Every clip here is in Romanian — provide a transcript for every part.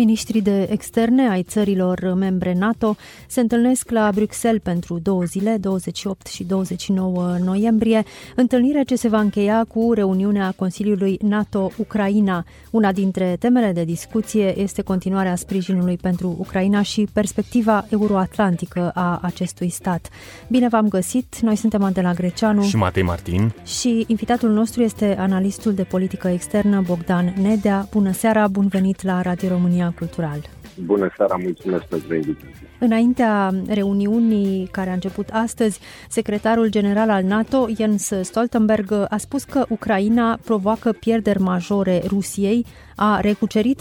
Miniștrii de externe ai țărilor membre NATO se întâlnesc la Bruxelles pentru 2 zile, 28 și 29 noiembrie, întâlnire ce se va încheia cu reuniunea Consiliului NATO-Ucraina. Una dintre temele de discuție este continuarea sprijinului pentru Ucraina și perspectiva euroatlantică a acestui stat. Bine v-am găsit! Noi suntem Adela Greceanu și Matei Martin și invitatul nostru este analistul de politică externă Bogdan Nedea. Bună seara, bun venit la Radio România Cultural. Bună seara, mulțumesc pentru invitație. Înaintea reuniunii care a început astăzi, secretarul general al NATO, Jens Stoltenberg, a spus că Ucraina provoacă pierderi majore Rusiei, a recucerit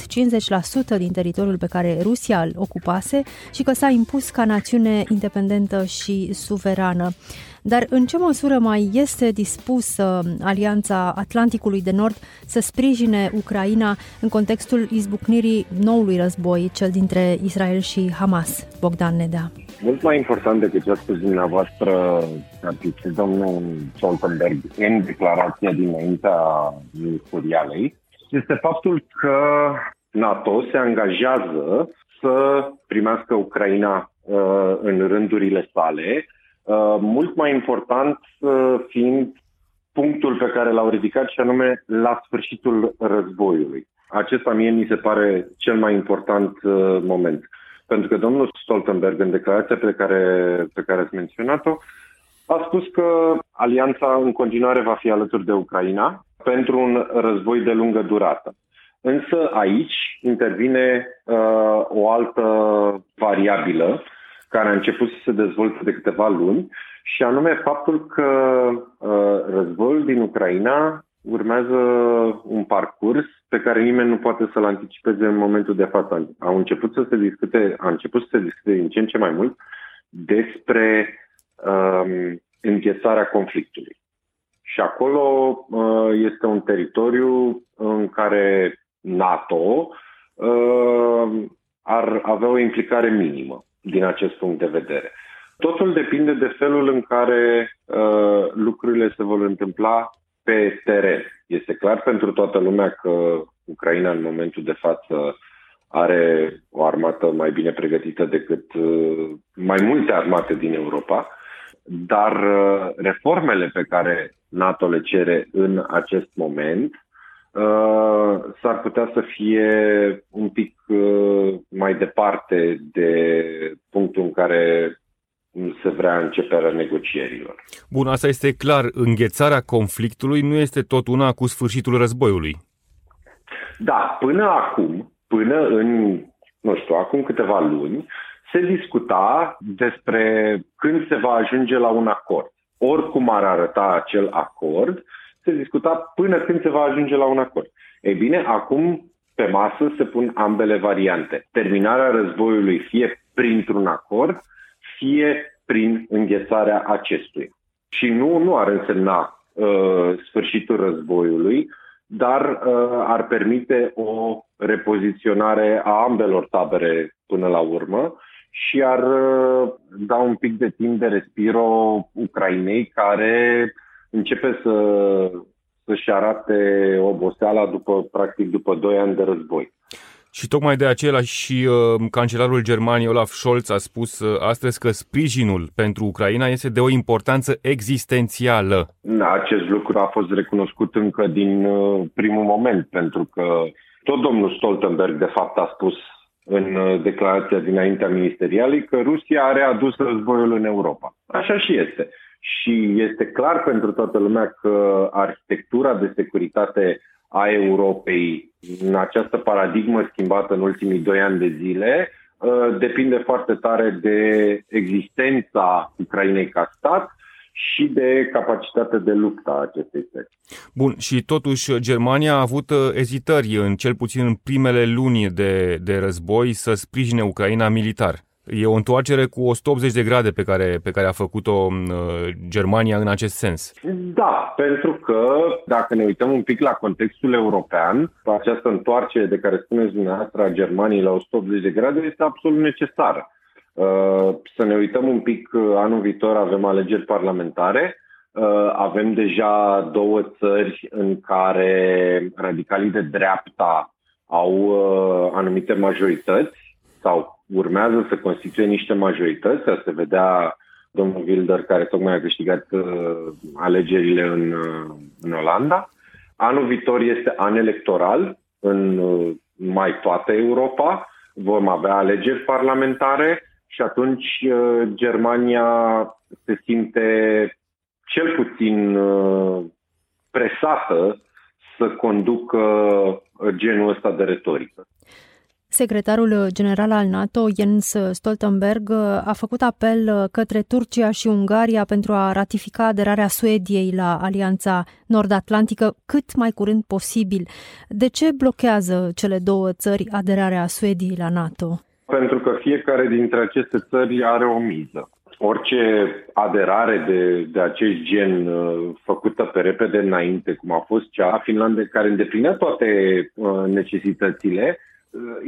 50% din teritoriul pe care Rusia îl ocupase și că s-a impus ca națiune independentă și suverană. Dar în ce măsură mai este dispusă Alianța Atlanticului de Nord să sprijine Ucraina în contextul izbucnirii noului război, cel dintre Israel și Hamas? Bogdan Nedea. Mult mai important decât ce a spus dumneavoastră, domnul Stoltenberg, în declarația dinaintea ministerialei, este faptul că NATO se angajează să primească Ucraina în rândurile sale, mult mai important fiind punctul pe care l-au ridicat și anume la sfârșitul războiului. Acesta mie mi se pare cel mai important moment. Pentru că domnul Stoltenberg, în declarația pe care ați menționat-o, a spus că alianța în continuare va fi alături de Ucraina pentru un război de lungă durată. Însă aici intervine o altă variabilă care a început să se dezvolte de câteva luni și anume faptul că războiul din Ucraina urmează un parcurs pe care nimeni nu poate să-l anticipeze în momentul de față. A început să se discute din ce în ce mai mult despre înghețarea conflictului. Și acolo este un teritoriu în care NATO ar avea o implicare minimă din acest punct de vedere. Totul depinde de felul în care lucrurile se vor întâmpla pe teren. Este clar pentru toată lumea că Ucraina în momentul de față are o armată mai bine pregătită decât mai multe armate din Europa, dar reformele pe care NATO le cere în acest moment s-ar putea să fie un pic mai departe de punctul în care se vrea începerea negocierilor. Bun, asta este clar. Înghețarea conflictului nu este tot una cu sfârșitul războiului. Da, până acum câteva luni, se discuta despre când se va ajunge la un acord. Oricum ar arăta acel acord, se discuta până când se va ajunge la un acord. Ei bine, acum pe masă se pun ambele variante. Terminarea războiului fie printr-un acord, fie prin înghețarea acestuia. Și nu ar însemna sfârșitul războiului, dar ar permite o repoziționare a ambelor tabere până la urmă și ar da un pic de timp de respiro Ucrainei, care începe să-și arate oboseala după 2 ani de război. Și tocmai de aceea și cancelarul Germaniei Olaf Scholz a spus astăzi că sprijinul pentru Ucraina este de o importanță existențială. Acest lucru a fost recunoscut încă din primul moment, pentru că tot domnul Stoltenberg de fapt a spus în declarația dinaintea ministerialei că Rusia a readus războiul în Europa. Așa și este. Și este clar pentru toată lumea că arhitectura de securitate a Europei, în această paradigmă schimbată în ultimii 2 ani de zile, depinde foarte tare de existența Ucrainei ca stat și de capacitatea de luptă a acestei țări. Bun, și totuși Germania a avut ezitări, în cel puțin în primele luni de război, să sprijine Ucraina militar. E o întoarcere cu 180 de grade pe care a făcut-o Germania în acest sens. Da, pentru că dacă ne uităm un pic la contextul european, această întoarcere de care spuneți dumneavoastră a Germaniei la 180 de grade este absolut necesară. Să ne uităm un pic, anul viitor avem alegeri parlamentare, avem deja două țări în care radicalii de dreapta au anumite majorități sau urmează să constituie niște majorități. Asta se vedea domnul Wilder, care tocmai a câștigat alegerile în Olanda. Anul viitor este an electoral în mai toată Europa, vom avea alegeri parlamentare și atunci Germania se simte cel puțin presată să conducă genul ăsta de retorică. Secretarul general al NATO, Jens Stoltenberg, a făcut apel către Turcia și Ungaria pentru a ratifica aderarea Suediei la Alianța Nord-Atlantică cât mai curând posibil. De ce blochează cele două țări aderarea Suediei la NATO? Pentru că fiecare dintre aceste țări are o miză. Orice aderare de acest gen făcută pe repede înainte, cum a fost cea a Finlandei, care îndeplinea toate necesitățile,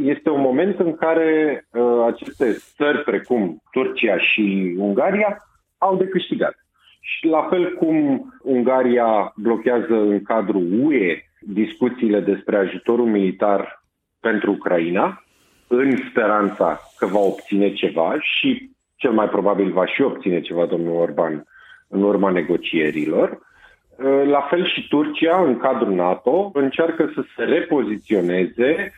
este un moment în care aceste țări, precum Turcia și Ungaria, au de câștigat. Și la fel cum Ungaria blochează în cadrul UE discuțiile despre ajutorul militar pentru Ucraina, în speranța că va obține ceva și cel mai probabil va și obține ceva domnul Orban în urma negocierilor, la fel și Turcia, în cadrul NATO, încearcă să se repoziționeze,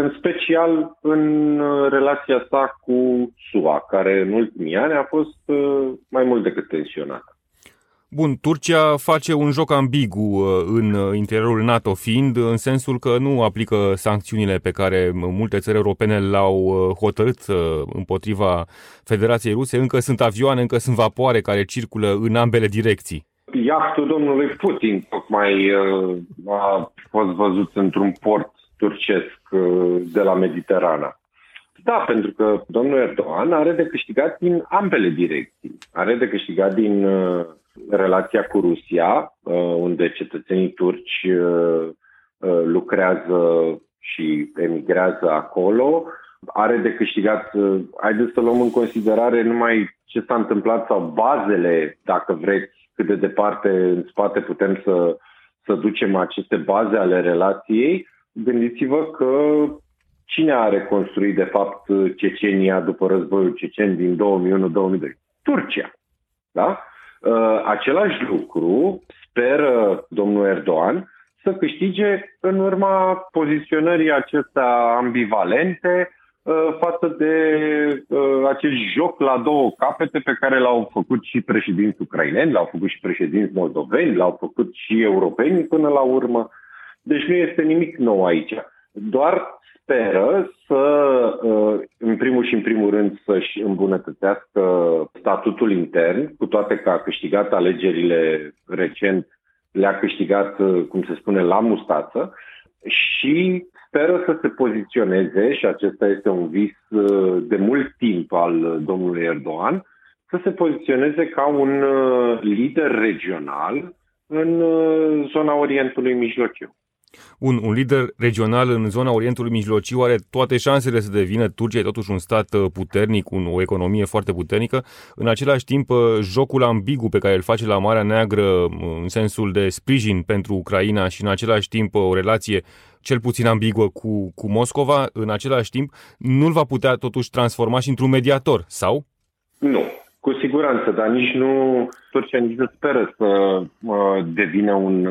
în special în relația sa cu SUA, care în ultimii ani a fost mai mult decât tensionată. Bun, Turcia face un joc ambigu în interiorul NATO, fiind în sensul că nu aplică sancțiunile pe care multe țări europene le-au hotărât împotriva Federației Ruse. Încă sunt avioane, încă sunt vapoare care circulă în ambele direcții. Iahtul domnului Putin tocmai a fost văzut într-un port turcesc de la Mediterana. Da, pentru că domnul Erdoğan are de câștigat din ambele direcții. Are de câștigat din relația cu Rusia, unde cetățenii turci lucrează și emigrează acolo. Are de câștigat, haideți să luăm în considerare numai ce s-a întâmplat sau bazele, dacă vreți, cât de departe în spate putem să ducem aceste baze ale relației. Gândiți-vă că cine a reconstruit de fapt Cecenia după războiul cecen din 2001-2002? Turcia. Da? Același lucru speră domnul Erdoğan să câștige în urma poziționării acestea ambivalente față de acest joc la două capete pe care l-au făcut și președinți ucraineni, l-au făcut și președinți moldoveni, l-au făcut și europeni până la urmă. Deci nu este nimic nou aici. Doar speră să, în primul și în primul rând, să-și îmbunătățească statutul intern, cu toate că a câștigat alegerile recent, le-a câștigat, cum se spune, la mustață, și speră să se poziționeze, și acesta este un vis de mult timp al domnului Erdoğan, să se poziționeze ca un lider regional în zona Orientului Mijlociu. Un lider regional în zona Orientului Mijlociu are toate șansele să devină. Turcia e totuși un stat puternic, o economie foarte puternică. În același timp, jocul ambigu pe care îl face la Marea Neagră, în sensul de sprijin pentru Ucraina și în același timp o relație cel puțin ambiguă cu Moscova, în același timp nu-l va putea totuși transforma și într-un mediator, sau? Nu. Cu siguranță, dar Turcia nici nu speră să devină un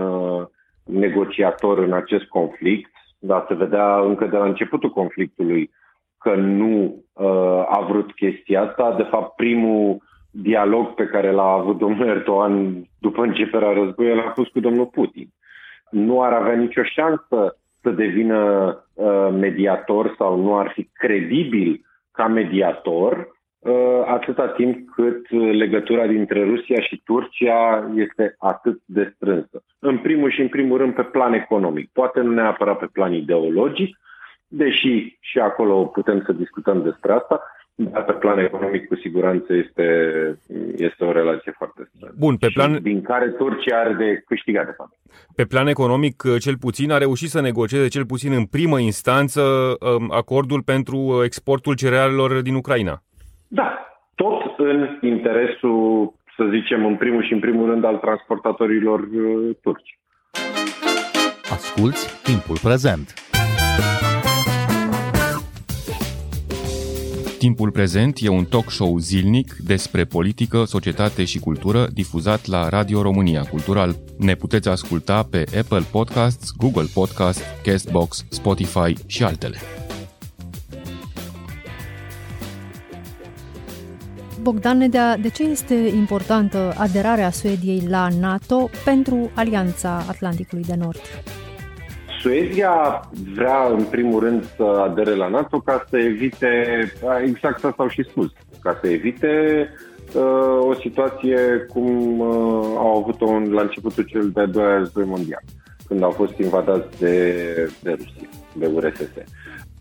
negociator în acest conflict, dar se vedea încă de la începutul conflictului că nu a vrut chestia asta. De fapt, primul dialog pe care l-a avut domnul Erdoğan după începerea războiului l-a fost cu domnul Putin. Nu ar avea nicio șansă să devină mediator sau nu ar fi credibil ca mediator atâta timp cât legătura dintre Rusia și Turcia este atât de strânsă. În primul și în primul rând pe plan economic, poate nu neapărat pe plan ideologic, deși și acolo putem să discutăm despre asta, Dar pe plan economic, cu siguranță, este o relație foarte strânsă. Bun, pe plan... din care Turcia are de câștigat, de fapt. Pe plan economic, cel puțin, a reușit să negocieze, cel puțin în primă instanță, acordul pentru exportul cerealelor din Ucraina. Da, tot în interesul, să zicem, în primul și în primul rând, al transportatorilor turci. Asculți Timpul Prezent. Timpul Prezent e un talk show zilnic despre politică, societate și cultură difuzat la Radio România Cultural. Ne puteți asculta pe Apple Podcasts, Google Podcasts, Castbox, Spotify și altele. Bogdan Nedea, de ce este importantă aderarea Suediei la NATO pentru Alianța Atlanticului de Nord? Suedia vrea, în primul rând, să adere la NATO ca să evite, exact asta au și spus, ca să evite o situație cum au avut-o la începutul cel de-al doilea război mondial, când au fost invadați de Rusia, de URSS.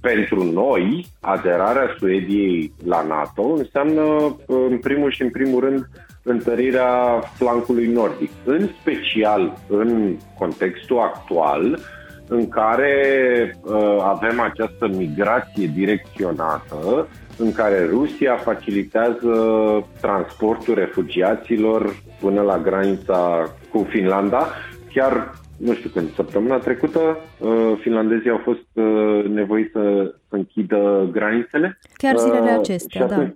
Pentru noi, aderarea Suediei la NATO înseamnă, în primul și în primul rând, întărirea flancului nordic, în special în contextul actual, în care avem această migrație direcționată, în care Rusia facilitează transportul refugiaților până la granița cu Finlanda. Chiar, nu știu când, săptămâna trecută, finlandezii au fost nevoiți să închidă granițele. Chiar zilele acestea, da.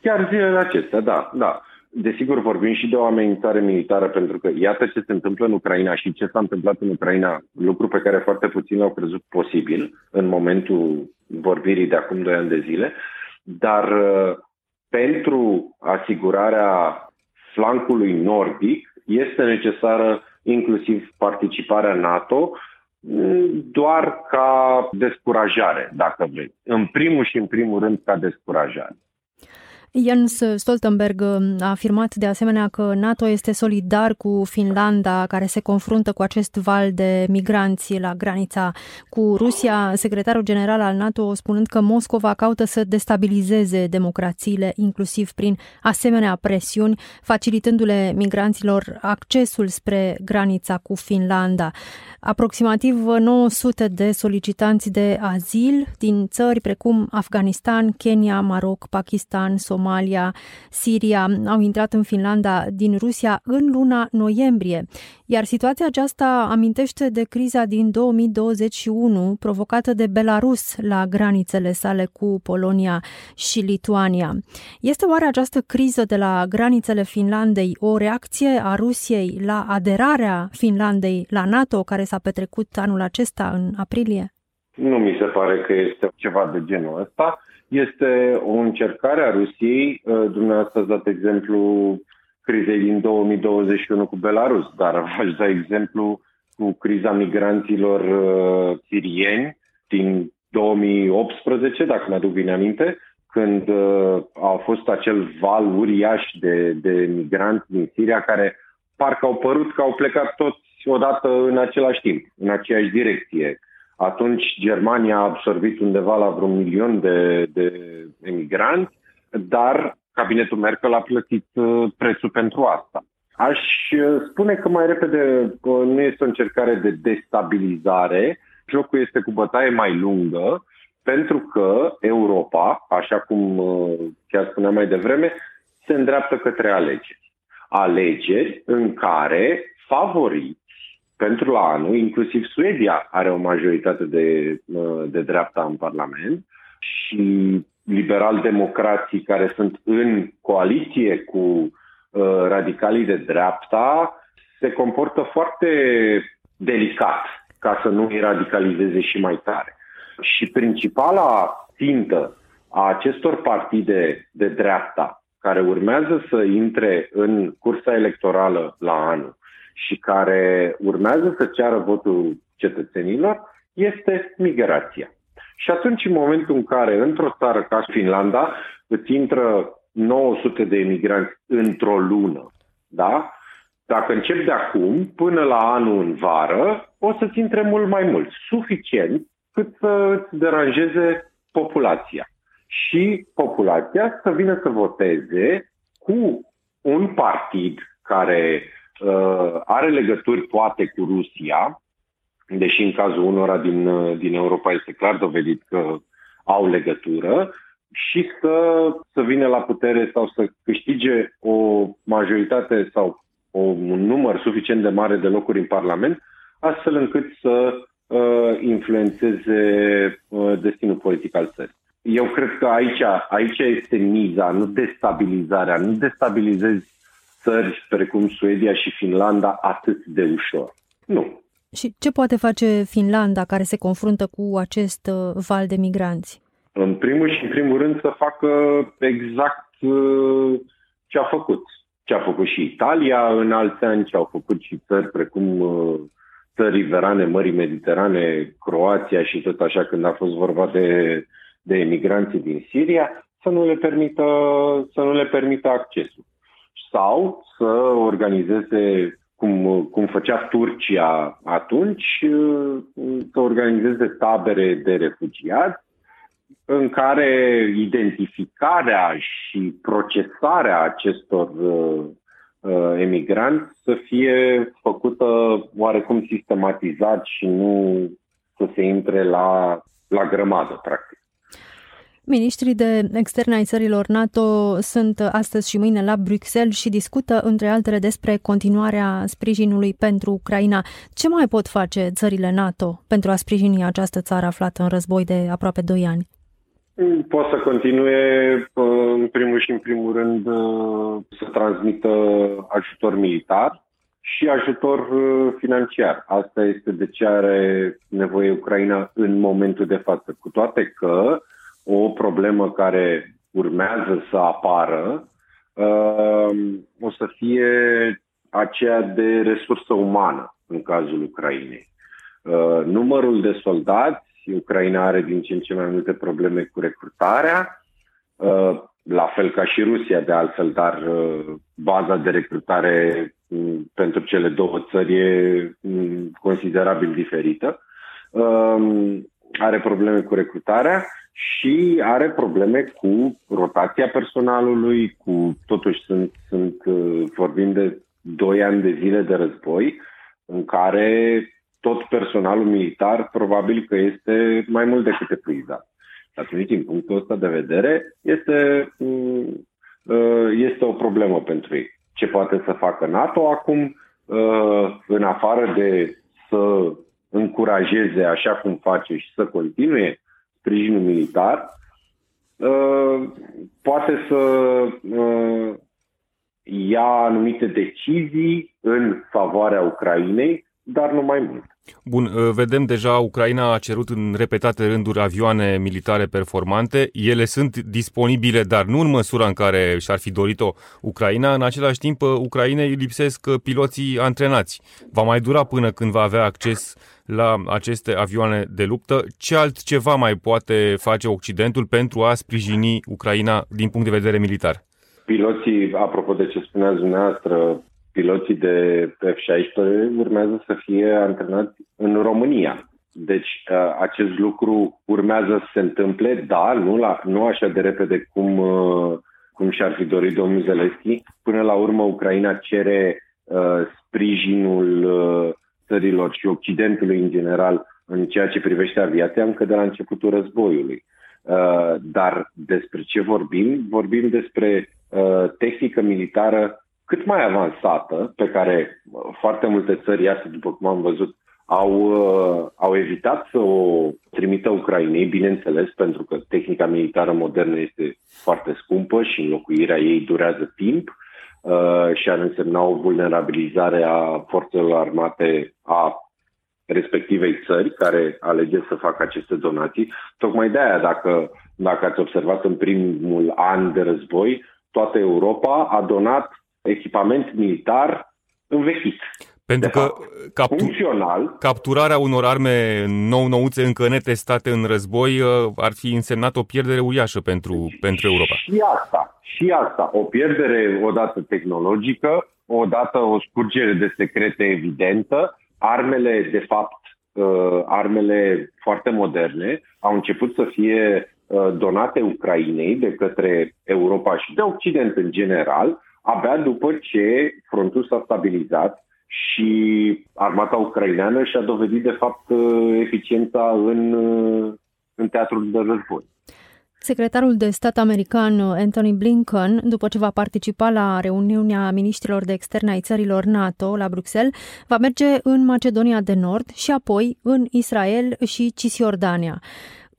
Chiar zilele acestea, da. Desigur, vorbim și de o amenințare militară, pentru că iată ce se întâmplă în Ucraina și ce s-a întâmplat în Ucraina, lucru pe care foarte puțini l-au crezut posibil în momentul vorbirii de acum 2 ani de zile, dar pentru asigurarea flancului nordic este necesară inclusiv participarea NATO, doar ca descurajare, dacă vrei. În primul și în primul rând ca descurajare. Jens Stoltenberg a afirmat de asemenea că NATO este solidar cu Finlanda, care se confruntă cu acest val de migranți la granița cu Rusia. Secretarul general al NATO spunând că Moscova caută să destabilizeze democrațiile, inclusiv prin asemenea presiuni, facilitându-le migranților accesul spre granița cu Finlanda. Aproximativ 900 de solicitanți de azil din țări precum Afganistan, Kenya, Maroc, Pakistan, Somalia, Siria au intrat în Finlanda din Rusia în luna noiembrie, iar situația aceasta amintește de criza din 2021 provocată de Belarus la granițele sale cu Polonia și Lituania. Este oare această criză de la granițele Finlandei o reacție a Rusiei la aderarea Finlandei la NATO, care s-a petrecut anul acesta în aprilie? Nu mi se pare că este ceva de genul ăsta. Este o încercare a Rusiei, dumneavoastră ați dat exemplu crizei din 2021 cu Belarus, dar v-aș da exemplu cu criza migranților sirieni din 2018, dacă mă aduc bine aminte, când a fost acel val uriaș de migranți din Siria care parcă au părut că au plecat toți odată în același timp, în aceeași direcție. Atunci Germania a absorbit undeva la vreun milion de emigranți, dar cabinetul Merkel a plătit prețul pentru asta. Aș spune că mai repede nu este o încercare de destabilizare, jocul este cu bătaie mai lungă, pentru că Europa, așa cum chiar spuneam mai devreme, se îndreaptă către alegeri. Alegeri în care favoriți pentru la anul, inclusiv Suedia are o majoritate de dreapta în Parlament și liberal-democrații care sunt în coaliție cu radicalii de dreapta se comportă foarte delicat ca să nu îi radicalizeze și mai tare. Și principala țintă a acestor partide de dreapta care urmează să intre în cursa electorală la anul și care urmează să ceară votul cetățenilor, este migrația. Și atunci, în momentul în care, într-o țară ca Finlanda, îți intră 900 de emigranți într-o lună, da? Dacă începi de acum, până la anul în vară, o să-ți intre mult mai mult, suficient cât să îți deranjeze populația. și populația să vină să voteze cu un partid care are legături poate cu Rusia, deși în cazul unora din Europa este clar dovedit că au legătură, și să vină la putere sau să câștige o majoritate sau un număr suficient de mare de locuri în Parlament, astfel încât să influențeze destinul politic al țării. Eu cred că aici este miza, nu destabilizarea. Nu destabilizezi țări precum Suedia și Finlanda atât de ușor. Nu. Și ce poate face Finlanda, care se confruntă cu acest val de migranți? În primul și în primul rând să facă exact ce a făcut. Ce a făcut și Italia în alți ani, ce au făcut și țări precum țări riverane, Mării Mediterane, Croația și tot așa când a fost vorba de emigranții din Siria, să nu le permită accesul. Sau să organizeze, cum făcea Turcia atunci, să organizeze tabere de refugiați în care identificarea și procesarea acestor emigranți să fie făcută oarecum sistematizat și nu să se intre la grămadă, practic. Ministrii de externe ai țărilor NATO sunt astăzi și mâine la Bruxelles și discută, între altele, despre continuarea sprijinului pentru Ucraina. Ce mai pot face țările NATO pentru a sprijini această țară aflată în război de aproape 2 ani? Pot să continue, în primul și în primul rând, să transmită ajutor militar și ajutor financiar. Asta este de ce are nevoie Ucraina în momentul de față, cu toate că o problemă care urmează să apară o să fie aceea de resursă umană în cazul Ucrainei. Numărul de soldați, Ucraina are din ce în ce mai multe probleme cu recrutarea, la fel ca și Rusia de altfel, dar baza de recrutare pentru cele două țări e considerabil diferită. Are probleme cu recrutarea și are probleme cu rotația personalului, totuși vorbim de 2 ani de zile de război în care tot personalul militar probabil că este mai mult decât epuizat. Atunci, din punctul ăsta de vedere, este o problemă pentru ei. Ce poate să facă NATO acum, în afară de să încurajeze așa cum face și să continue sprijinul militar, poate să ia anumite decizii în favoarea Ucrainei, dar nu mai mult. Bun, vedem deja, Ucraina a cerut în repetate rânduri avioane militare performante. Ele sunt disponibile, dar nu în măsura în care și-ar fi dorit-o Ucraina. În același timp, Ucrainei lipsesc piloții antrenați. Va mai dura până când va avea acces la aceste avioane de luptă. Ce altceva mai poate face Occidentul pentru a sprijini Ucraina din punct de vedere militar? Piloții, apropo de ce spuneați dumneavoastră, piloții de F-16 urmează să fie antrenați în România. Deci acest lucru urmează să se întâmple, dar nu așa de repede cum și-ar fi dorit domnul Zelenski. Până la urmă, Ucraina cere sprijinul țărilor și Occidentului în general în ceea ce privește aviația încă de la începutul războiului. Dar despre ce vorbim? Vorbim despre tehnică militară cât mai avansată, pe care foarte multe țări astăzi, după cum am văzut, au evitat să o trimită Ucrainei, bineînțeles, pentru că tehnica militară modernă este foarte scumpă și înlocuirea ei durează timp și ar însemna o vulnerabilizare a forțelor armate a respectivei țări care alege să facă aceste donații. Tocmai de-aia, dacă ați observat în primul an de război, toată Europa a donat echipament militar învechit. Pentru că capturarea unor arme nou-nouțe încă netestate în război ar fi însemnat o pierdere uriașă pentru Europa. Și asta. O pierdere odată tehnologică, odată o scurgere de secrete evidentă. Armele, de fapt, armele foarte moderne au început să fie donate Ucrainei de către Europa și de Occident în general, abia după ce frontul s-a stabilizat și armata ucraineană și-a dovedit de fapt eficiența în teatrul de război. Secretarul de stat american Anthony Blinken, după ce va participa la reuniunea miniștrilor de externe ai țărilor NATO la Bruxelles, va merge în Macedonia de Nord și apoi în Israel și Cisjordania.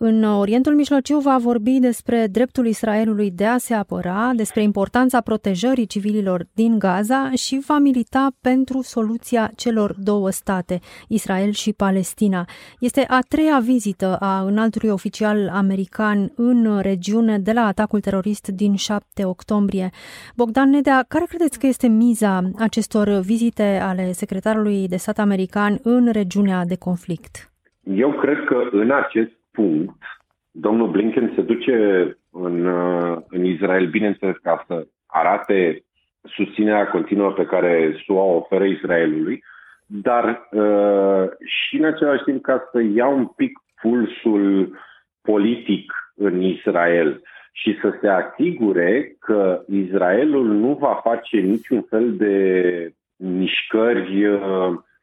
În Orientul Mijlociu va vorbi despre dreptul Israelului de a se apăra, despre importanța protejării civililor din Gaza și va milita pentru soluția celor două state, Israel și Palestina. Este a treia vizită a înaltului oficial american în regiune de la atacul terorist din 7 octombrie. Bogdan Nedea, care credeți că este miza acestor vizite ale secretarului de stat american în regiunea de conflict? Eu cred că în acest punct, domnul Blinken se duce în Israel, bineînțeles, ca să arate susținerea continuă pe care SUA o oferă Israelului, dar și în același timp ca să ia un pic pulsul politic în Israel și să se asigure că Israelul nu va face niciun fel de mișcări,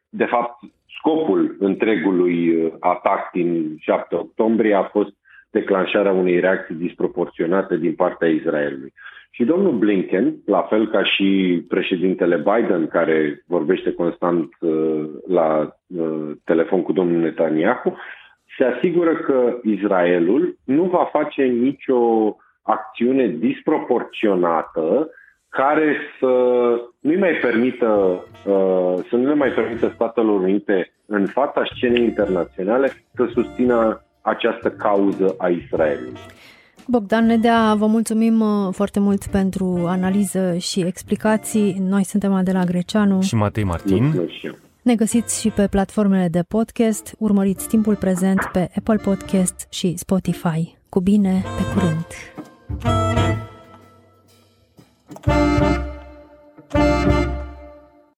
de fapt, scopul întregului atac din 7 octombrie a fost declanșarea unei reacții disproporționate din partea Israelului. Și domnul Blinken, la fel ca și președintele Biden, care vorbește constant la telefon cu domnul Netanyahu, se asigură că Israelul nu va face nicio acțiune disproporționată care să nu le mai permită Statelor Unite în fața scenei internaționale să susțină această cauză a Israelului. Bogdan Nedea, vă mulțumim foarte mult pentru analiză și explicații. Noi suntem Adela Greceanu și Matei Martin. Ne găsiți și pe platformele de podcast. Urmăriți Timpul Prezent pe Apple Podcast și Spotify. Cu bine, pe curând!